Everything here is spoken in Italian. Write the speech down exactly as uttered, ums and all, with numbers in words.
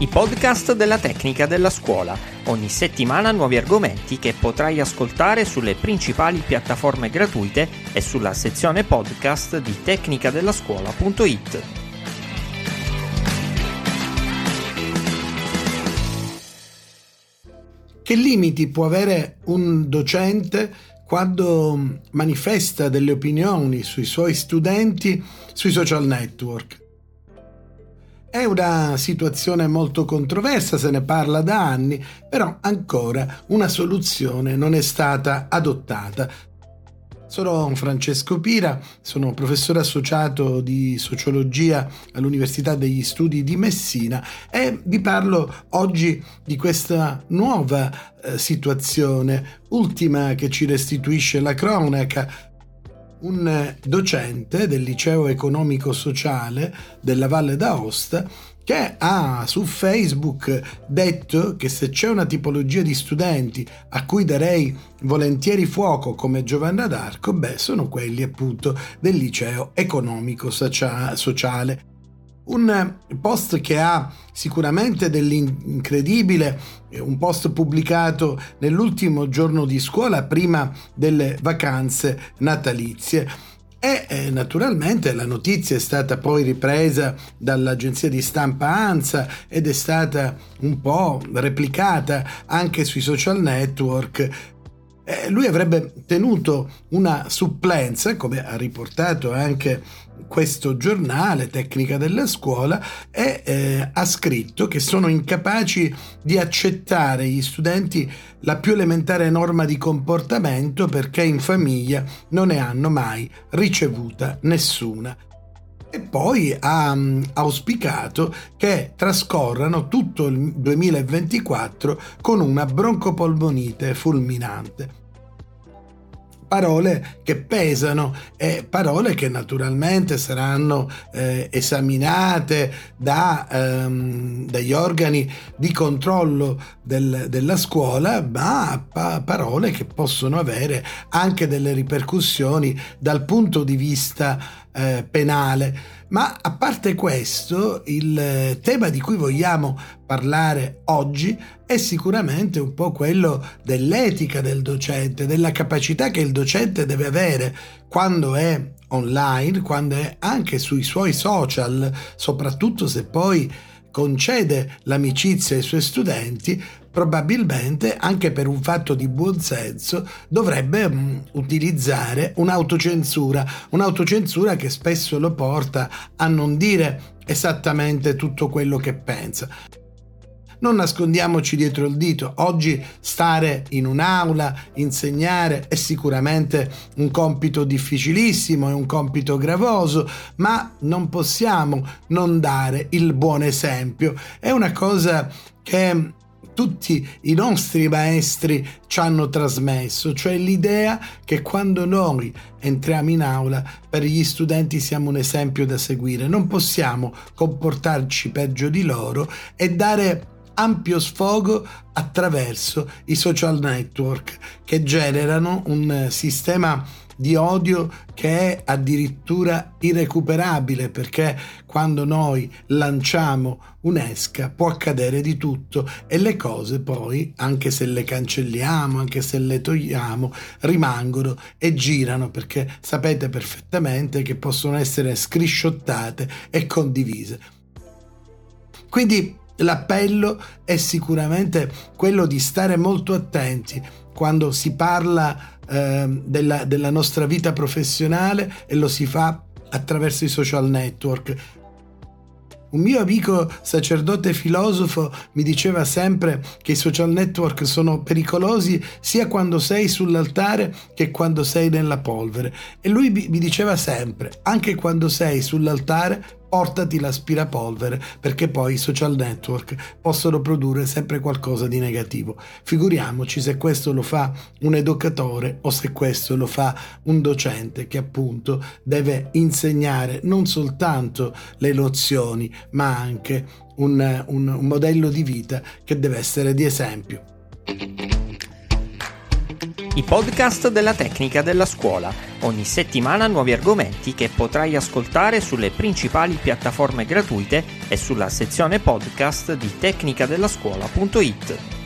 i podcast della Tecnica della Scuola. Ogni settimana nuovi argomenti che potrai ascoltare sulle principali piattaforme gratuite e sulla sezione podcast di tecnica della scuola punto it. Che limiti può avere un docente quando manifesta delle opinioni sui suoi studenti sui social network? È una situazione molto controversa, se ne parla da anni, però ancora una soluzione non è stata adottata. Sono Francesco Pira, sono professore associato di sociologia all'Università degli Studi di Messina e vi parlo oggi di questa nuova eh, situazione, ultima che ci restituisce la cronaca. Un docente del liceo economico-sociale della Valle d'Aosta che ha su Facebook detto che se c'è una tipologia di studenti a cui darei volentieri fuoco come Giovanna d'Arco, beh, sono quelli appunto del liceo economico-sociale. Un post che ha sicuramente dell'incredibile, un post pubblicato nell'ultimo giorno di scuola prima delle vacanze natalizie. E eh, naturalmente la notizia è stata poi ripresa dall'agenzia di stampa ANSA ed è stata un po' replicata anche sui social network. Eh, lui avrebbe tenuto una supplenza, come ha riportato anche questo giornale, Tecnica della Scuola, e eh, ha scritto che sono incapaci di accettare gli studenti la più elementare norma di comportamento perché in famiglia non ne hanno mai ricevuta nessuna. E poi ha auspicato che trascorrano tutto il duemilaventiquattro con una broncopolmonite fulminante. Parole che pesano e parole che naturalmente saranno eh, esaminate da, ehm, dagli organi di controllo del, della scuola, ma pa- parole che possono avere anche delle ripercussioni dal punto di vista eh, penale. Ma a parte questo, il tema di cui vogliamo parlare oggi è sicuramente un po' quello dell'etica del docente, della capacità che il docente deve avere quando è online, quando è anche sui suoi social, soprattutto se poi concede l'amicizia ai suoi studenti. Probabilmente, anche per un fatto di buonsenso, dovrebbe mh, utilizzare un'autocensura, un'autocensura che spesso lo porta a non dire esattamente tutto quello che pensa. Non nascondiamoci dietro il dito, oggi stare in un'aula, insegnare è sicuramente un compito difficilissimo, è un compito gravoso, ma non possiamo non dare il buon esempio. È una cosa che tutti i nostri maestri ci hanno trasmesso, cioè l'idea che quando noi entriamo in aula per gli studenti siamo un esempio da seguire, non possiamo comportarci peggio di loro e dare ampio sfogo attraverso i social network che generano un sistema di odio che è addirittura irrecuperabile, perché quando noi lanciamo un'esca può accadere di tutto e le cose poi, anche se le cancelliamo, anche se le togliamo, rimangono e girano, perché sapete perfettamente che possono essere screenshottate e condivise. Quindi l'appello è sicuramente quello di stare molto attenti quando si parla eh, della, della nostra vita professionale, e lo si fa attraverso i social network. Un mio amico sacerdote filosofo mi diceva sempre che i social network sono pericolosi sia quando sei sull'altare che quando sei nella polvere. E lui mi diceva sempre, anche quando sei sull'altare, portati l'aspirapolvere, perché poi i social network possono produrre sempre qualcosa di negativo. Figuriamoci se questo lo fa un educatore o se questo lo fa un docente che appunto deve insegnare non soltanto le nozioni, ma anche un, un, un modello di vita che deve essere di esempio. i podcast della Tecnica della Scuola. Ogni settimana nuovi argomenti che potrai ascoltare sulle principali piattaforme gratuite e sulla sezione podcast di tecnica della scuola punto it.